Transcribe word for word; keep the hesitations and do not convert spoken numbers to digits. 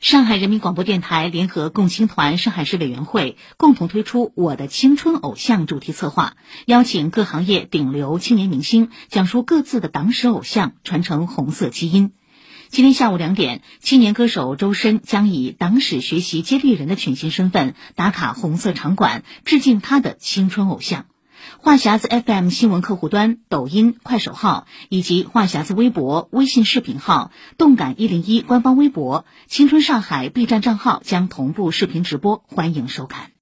上海人民广播电台联合共青团上海市委员会共同推出我的青春偶像主题策划，邀请各行业顶流青年明星讲述各自的党史偶像，传承红色基因。今天下午两点，青年歌手周深将以党史学习接力人的群星身份打卡红色场馆，致敬他的青春偶像。话匣子 F M 新闻客户端、抖音、快手号以及话匣子微博、微信视频号、动感一零一官方微博、青春上海 B 站账号将同步视频直播，欢迎收看。